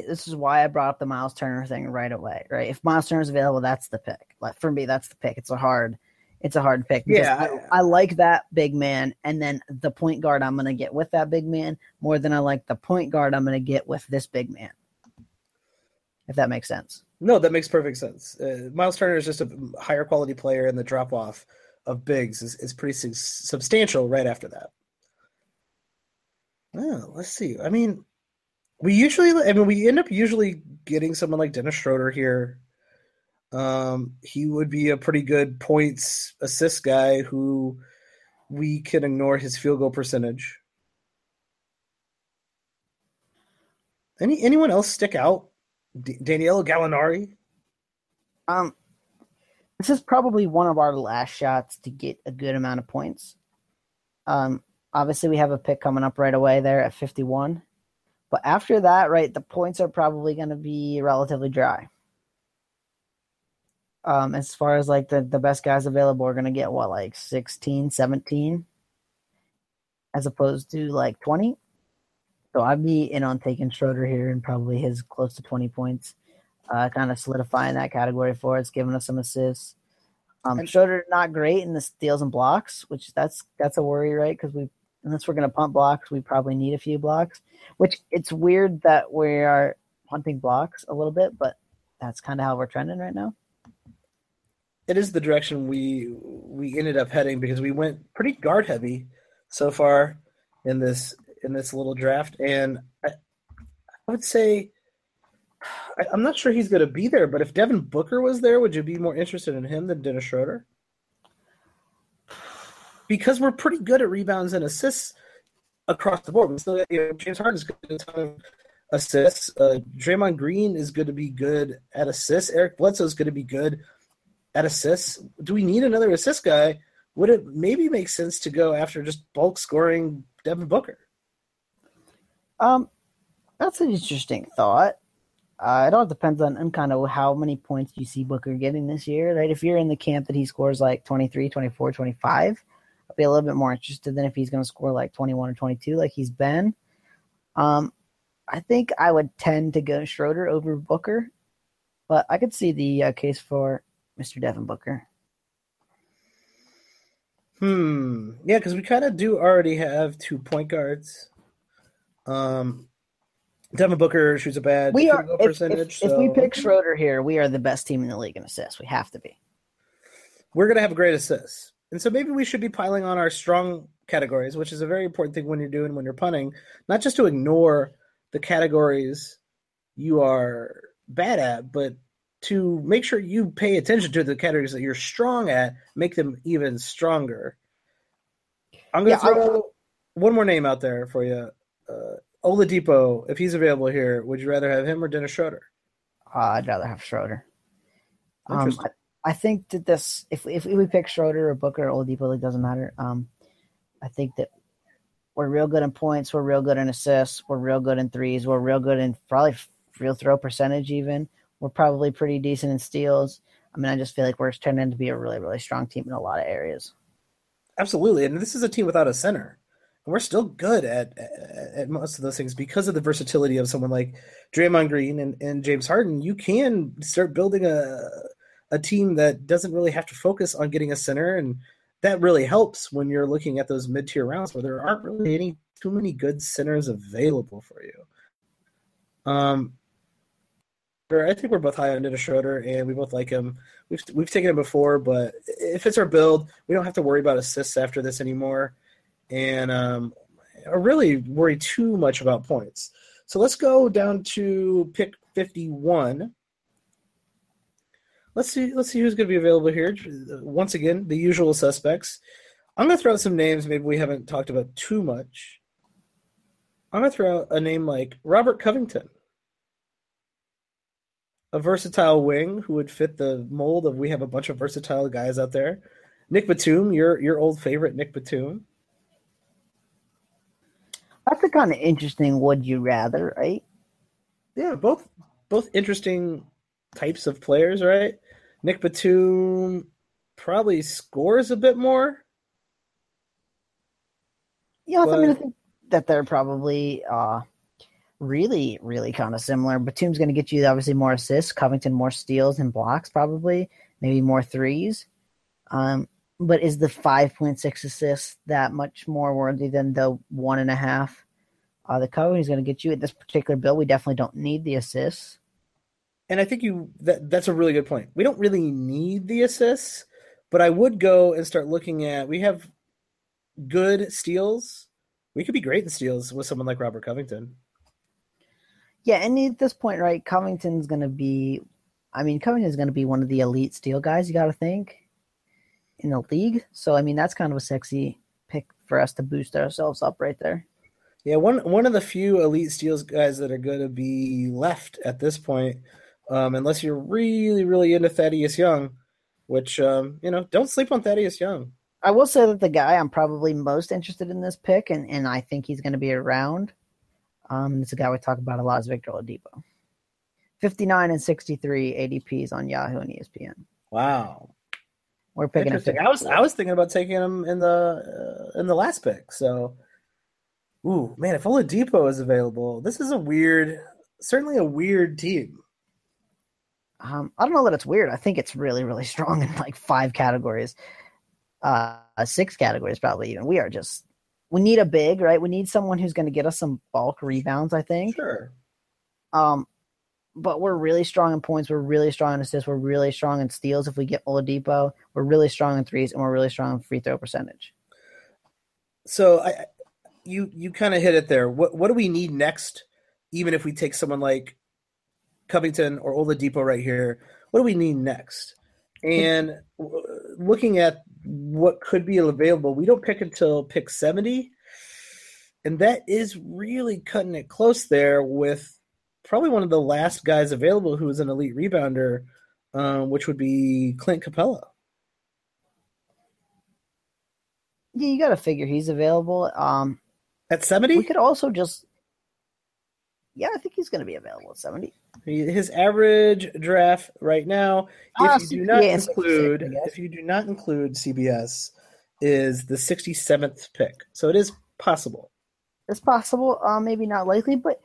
This is why I brought up the Miles Turner thing right away, right? If Miles Turner's available, that's the pick. Like, for me, that's the pick. It's a hard pick. Yeah, I like that big man, and then the point guard I'm going to get with that big man more than I like the point guard I'm going to get with this big man, if that makes sense. No, that makes perfect sense. Miles Turner is just a higher quality player, and the drop-off of bigs is pretty substantial right after that. Oh, let's see. I mean, we end up usually getting someone like Dennis Schröder here. He would be a pretty good points assist guy who we can ignore his field goal percentage. Anyone else stick out? Daniele Gallinari. This is probably one of our last shots to get a good amount of points. Obviously, we have a pick coming up right away there at 51. But after that, right, the points are probably going to be relatively dry. As far as, like, the best guys available are going to get, what, like 16, 17? As opposed to, like, 20? So I'd be in on taking Schröder here and probably his close to 20 points, kind of solidifying that category for us, giving us some assists. Schröder not great in the steals and blocks, which that's a worry, right? Because unless we're going to punt blocks, we probably need a few blocks, which it's weird that we are punting blocks a little bit, but that's kind of how we're trending right now. It is the direction we ended up heading because we went pretty guard heavy so far in this little draft. And I would say I'm not sure he's going to be there, but if Devin Booker was there, would you be more interested in him than Dennis Schröder? Because we're pretty good at rebounds and assists across the board. We still got, James Harden is good at a ton of assists. Draymond Green is going to be good at assists. Eric Bledsoe is going to be good at assists. Do we need another assist guy? Would it maybe make sense to go after just bulk scoring Devin Booker? That's an interesting thought. It all depends on kind of how many points you see Booker getting this year, right? If you're in the camp that he scores like 23, 24, 25, I'd be a little bit more interested than if he's going to score like 21 or 22 like he's been. I think I would tend to go Schröder over Booker, but I could see the case for Mr. Devin Booker. Yeah, because we kind of do already have two point guards. Devin Booker shoots a bad percentage. If we pick Schröder here, we are the best team in the league in assists. We have to be. We're going to have great assists. And so maybe we should be piling on our strong categories, which is a very important thing when you're punting, not just to ignore the categories you are bad at, but to make sure you pay attention to the categories that you're strong at, make them even stronger. I'm going to throw one more name out there for you. Oladipo, if he's available here, would you rather have him or Dennis Schröder? I'd rather have Schröder. I think that this, if we pick Schröder or Booker or Oladipo, it doesn't matter. I think that we're real good in points. We're real good in assists. We're real good in threes. We're real good in probably field throw percentage even. We're probably pretty decent in steals. I mean, I just feel like we're turning to be a really, really strong team in a lot of areas. Absolutely. And this is a team without a center. We're still good at most of those things because of the versatility of someone like Draymond Green and James Harden. You can start building a team that doesn't really have to focus on getting a center, and that really helps when you're looking at those mid-tier rounds where there aren't really too many good centers available for you. I think we're both high on Dennis Schröder, and we both like him. We've taken him before, but if it's our build, we don't have to worry about assists after this anymore. And I really worry too much about points. So let's go down to pick 51. Let's see who's going to be available here. Once again, the usual suspects. I'm going to throw out some names maybe we haven't talked about too much. I'm going to throw out a name like Robert Covington, a versatile wing who would fit the mold of we have a bunch of versatile guys out there. Nick Batum, your old favorite Nick Batum. That's a kind of interesting would you rather, right? Yeah, both interesting types of players, right? Nick Batum probably scores a bit more. Yeah, but... I mean, I think that they're probably really, really kind of similar. Batum's going to get you, obviously, more assists. Covington, more steals and blocks, probably. Maybe more threes. But is the 5.6 assists that much more worthy than the 1.5? The Covington is going to get you at this particular build. We definitely don't need the assists. And I think that's a really good point. We don't really need the assists, but I would go and start looking at, we have good steals. We could be great in steals with someone like Robert Covington. Yeah, and at this point, right, Covington's going to be one of the elite steal guys, you got to think, in the league. So, I mean, that's kind of a sexy pick for us to boost ourselves up right there. Yeah, one of the few elite steals guys that are going to be left at this point, unless you're really, really into Thaddeus Young, which, don't sleep on Thaddeus Young. I will say that the guy I'm probably most interested in this pick, and I think he's going to be around, it's a guy we talk about a lot, is Victor Oladipo. 59 and 63 ADPs on Yahoo and ESPN. Wow. We're picking him. I was thinking about taking him in the last pick. So, ooh, man, if Oladipo is available, this is certainly a weird team. I don't know that it's weird. I think it's really, really strong in like five categories. Six categories probably even. We need a big, right? We need someone who's going to get us some bulk rebounds, I think. Sure. But we're really strong in points. We're really strong in assists. We're really strong in steals if we get Oladipo. We're really strong in threes, and we're really strong in free throw percentage. So you kind of hit it there. What do we need next, even if we take someone like Covington or Oladipo right here? What do we need next? And looking at what could be available, we don't pick until pick 70, and that is really cutting it close there with probably one of the last guys available who is an elite rebounder, which would be Clint Capella. Yeah, you got to figure he's available. At 70? We could also just – yeah, I think he's going to be available at 70. His average draft right now, if you do not include CBS, is the 67th pick. So it is possible. It's possible, maybe not likely, but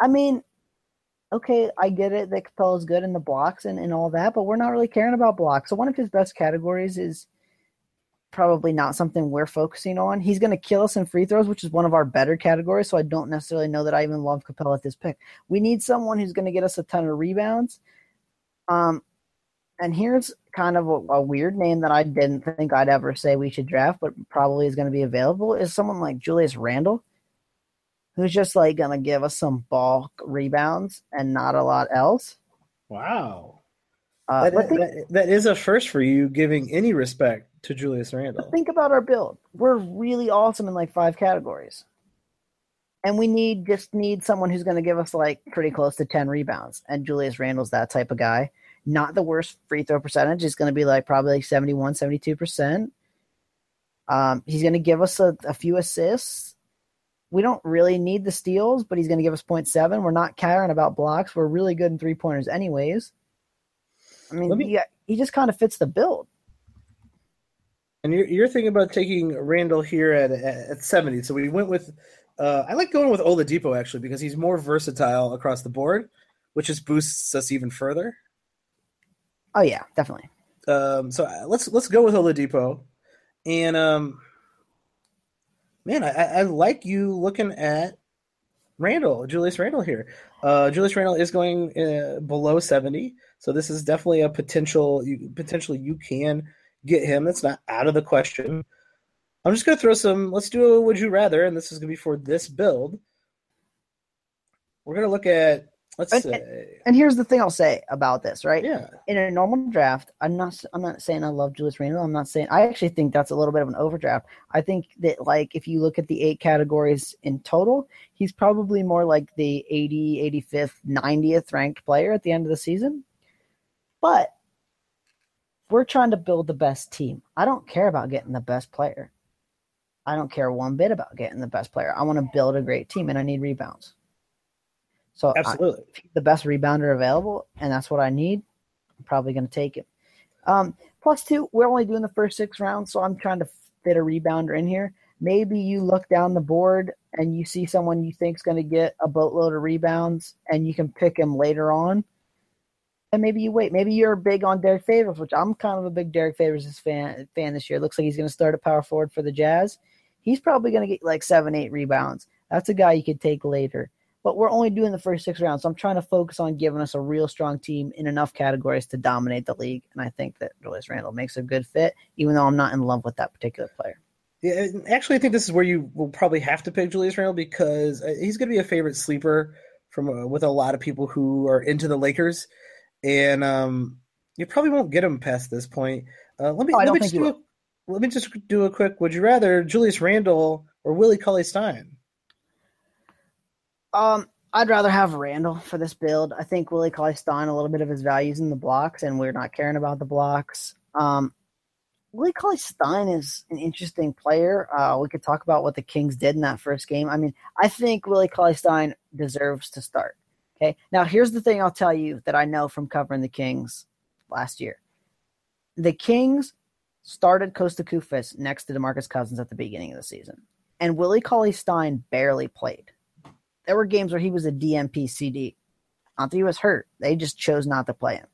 I mean, okay, I get it that Capella's good in the blocks and all that, but we're not really caring about blocks. So one of his best categories is probably not something we're focusing on. He's going to kill us in free throws, which is one of our better categories, so I don't necessarily know that I even love Capella at this pick. We need someone who's going to get us a ton of rebounds. And here's kind of a weird name that I didn't think I'd ever say we should draft, but probably is going to be available, is someone like Julius Randle, who's just like going to give us some bulk rebounds and not a lot else. Wow. That is a first for you, giving any respect to Julius Randle. Think about our build. We're really awesome in like five categories. And we need someone who's going to give us like pretty close to 10 rebounds. And Julius Randle's that type of guy. Not the worst free throw percentage. He's going to be like probably 71, 72%. He's going to give us a few assists. We don't really need the steals, but he's going to give us 0.7. We're not caring about blocks. We're really good in three-pointers anyways. I mean, he just kind of fits the build. And you're thinking about taking Randall here at 70. So we went with I like going with Oladipo, actually, because he's more versatile across the board, which just boosts us even further. Oh, yeah, definitely. So let's go with Oladipo. And man, I like you looking at Julius Randle here. Julius Randle is going below 70, so this is definitely a potential. Potentially, you can get him. That's not out of the question. I'm just going to throw some. Let's do a would you rather, and this is going to be for this build. We're going to look at. And here's the thing I'll say about this, right? Yeah. In a normal draft, I'm not saying I love Julius Randle. I'm not saying I actually think that's a little bit of an overdraft. I think that like if you look at the eight categories in total, he's probably more like the 80, 85th, 90th ranked player at the end of the season. But we're trying to build the best team. I don't care about getting the best player. I don't care one bit about getting the best player. I want to build a great team, and I need rebounds. So absolutely, the best rebounder available, and that's what I need. I'm probably going to take it. +2, we're only doing the first six rounds, so I'm trying to fit a rebounder in here. Maybe you look down the board and you see someone you think is going to get a boatload of rebounds, and you can pick him later on. And maybe you wait. Maybe you're big on Derek Favors, which I'm kind of a big Derek Favors fan this year. It looks like he's going to start a power forward for the Jazz. He's probably going to get like 7, 8 rebounds. That's a guy you could take later. But we're only doing the first six rounds, so I'm trying to focus on giving us a real strong team in enough categories to dominate the league, and I think that Julius Randle makes a good fit, even though I'm not in love with that particular player. Yeah, actually, I think this is where you will probably have to pick Julius Randle because he's going to be a favorite sleeper with a lot of people who are into the Lakers, and you probably won't get him past this point. Let me just do a quick would you rather Julius Randle or Willie Cauley-Stein? I'd rather have Randall for this build. I think Willie Cauley-Stein, a little bit of his values in the blocks, and we're not caring about the blocks. Willie Cauley-Stein is an interesting player. We could talk about what the Kings did in that first game. I mean, I think Willie Cauley-Stein deserves to start. Okay. Now, here's the thing I'll tell you that I know from covering the Kings last year. The Kings started Costa Kufis next to DeMarcus Cousins at the beginning of the season, and Willie Cauley-Stein barely played. There were games where he was a DNP CD. Not that he was hurt. They just chose not to play him.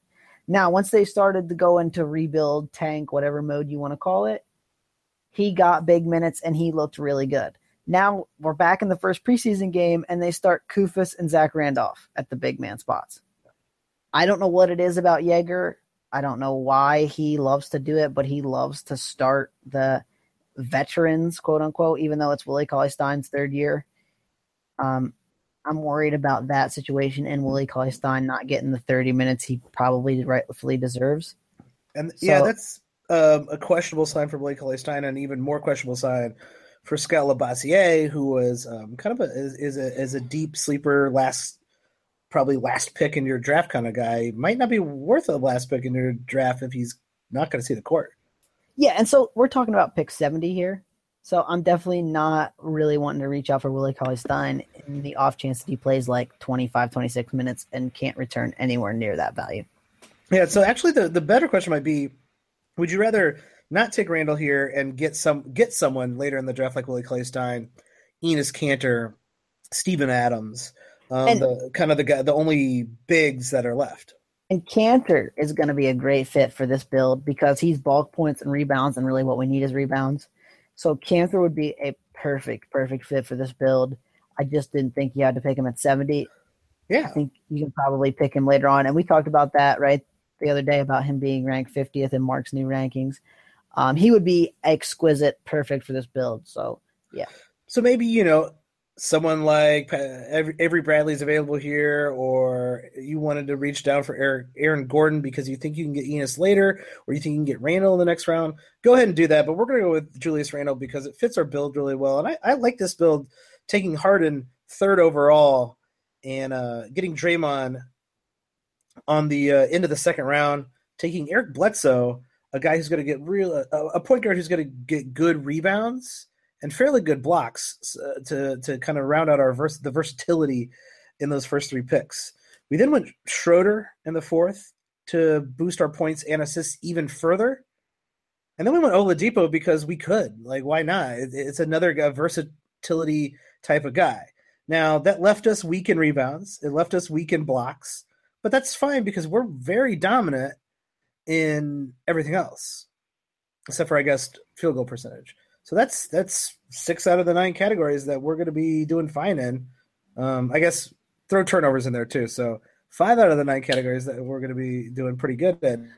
Now, once they started to go into rebuild, tank, whatever mode you want to call it, he got big minutes, and he looked really good. Now we're back in the first preseason game, and they start Kufis and Zach Randolph at the big man spots. I don't know what it is about Jaeger. I don't know why he loves to do it, but he loves to start the veterans, quote-unquote, even though it's Willie Cauley-Stein's third year. I'm worried about that situation and Willie Cauley-Stein not getting the 30 minutes he probably rightfully deserves. And so, yeah, that's a questionable sign for Willie Cauley-Stein, and an even more questionable sign for Scott Labossiere, who was kind of is a deep sleeper, probably last pick in your draft kind of guy. Might not be worth a last pick in your draft if he's not going to see the court. Yeah, and so we're talking about pick 70 here. So I'm definitely not really wanting to reach out for Willie Cauley-Stein in the off chance that he plays like 25, 26 minutes and can't return anywhere near that value. Yeah, so actually the better question might be, would you rather not take Randall here and get someone later in the draft like Willie Cauley-Stein, Enes Kanter, Steven Adams, the only bigs that are left. And Kanter is going to be a great fit for this build because he's bulk points and rebounds, and really what we need is rebounds. So Kanter would be a perfect fit for this build. I just didn't think you had to pick him at 70. Yeah. I think you can probably pick him later on. And we talked about that, right, the other day about him being ranked 50th in Mark's new rankings. He would be exquisite, perfect for this build. So, yeah. So maybe, someone like Avery Bradley's available here, or you wanted to reach down for Aaron Gordon because you think you can get Enes later, or you think you can get Randall in the next round. Go ahead and do that, but we're going to go with Julius Randall because it fits our build really well. And I like this build, taking Harden third overall and getting Draymond on the end of the second round, taking Eric Bledsoe, a guy who's going to get a point guard who's going to get good rebounds and fairly good blocks to kind of round out our the versatility in those first three picks. We then went Schröder in the fourth to boost our points and assists even further. And then we went Oladipo because we could. Like, why not? It's another versatility type of guy. Now, that left us weak in rebounds. It left us weak in blocks. But that's fine because we're very dominant in everything else, except for, I guess, field goal percentage. So that's 6 out of the 9 categories that we're going to be doing fine in. I guess throw turnovers in there too. So 5 out of the 9 categories that we're going to be doing pretty good in.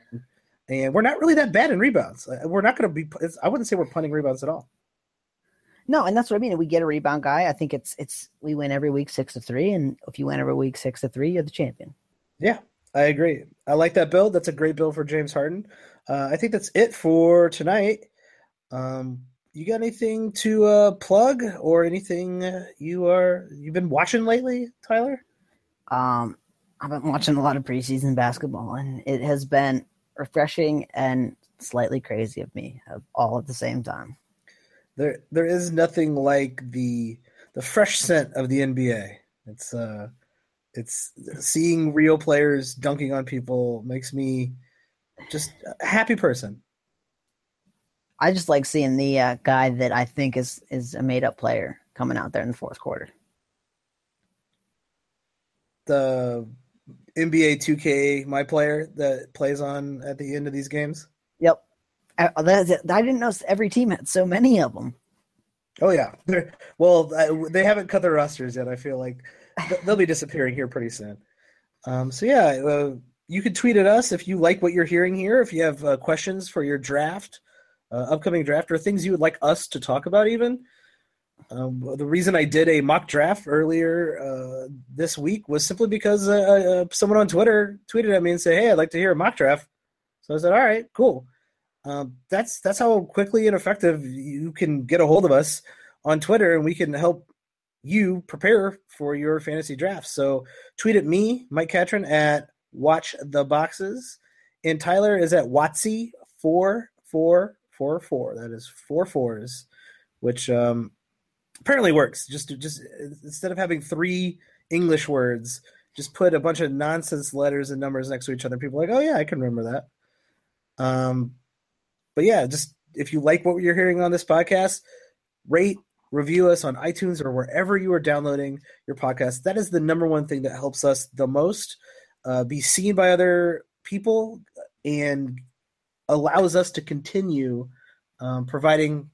And we're not really that bad in rebounds. We're not going to be – I wouldn't say we're punting rebounds at all. No, and that's what I mean. We get a rebound guy. I think it's we win every week 6-3, and if you win every week 6-3, you're the champion. Yeah, I agree. I like that build. That's a great build for James Harden. I think that's it for tonight. You got anything to plug or anything you've been watching lately, Tyler? I've been watching a lot of preseason basketball, and it has been refreshing and slightly crazy of me, all at the same time. There is nothing like the fresh scent of the NBA. It's seeing real players dunking on people makes me just a happy person. I just like seeing the guy that I think is a made-up player coming out there in the fourth quarter. The NBA 2K, my player, that plays on at the end of these games? Yep. I didn't know every team had so many of them. Oh, yeah. They haven't cut their rosters yet. I feel like they'll be disappearing here pretty soon. You can tweet at us if you like what you're hearing here, if you have questions for your draft. Upcoming draft or things you would like us to talk about even. The reason I did a mock draft earlier this week was simply because someone on Twitter tweeted at me and said, hey, I'd like to hear a mock draft. So I said, all right, cool. That's how quickly and effective you can get a hold of us on Twitter, and we can help you prepare for your fantasy draft. So tweet at me, Mike Catrin, at Watch the Boxes, and Tyler is at Watsy 444. 4 or 4. That is 4 fours, which apparently works. Just instead of having 3 English words, just put a bunch of nonsense letters and numbers next to each other. People are like, oh, yeah, I can remember that. But, yeah, just if you like what you're hearing on this podcast, rate, review us on iTunes or wherever you are downloading your podcast. That is the number one thing that helps us the most, be seen by other people and allows us to continue providing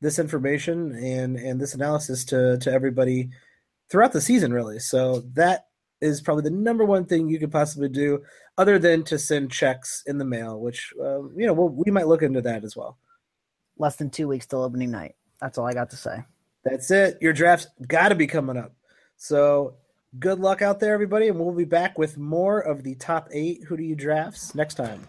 this information and this analysis to everybody throughout the season, really. So that is probably the number one thing you could possibly do other than to send checks in the mail, which, we might look into that as well. Less than 2 weeks till opening night. That's all I got to say. That's it. Your draft's got to be coming up. So good luck out there, everybody, and we'll be back with more of the top 8 Who Do You Drafts next time.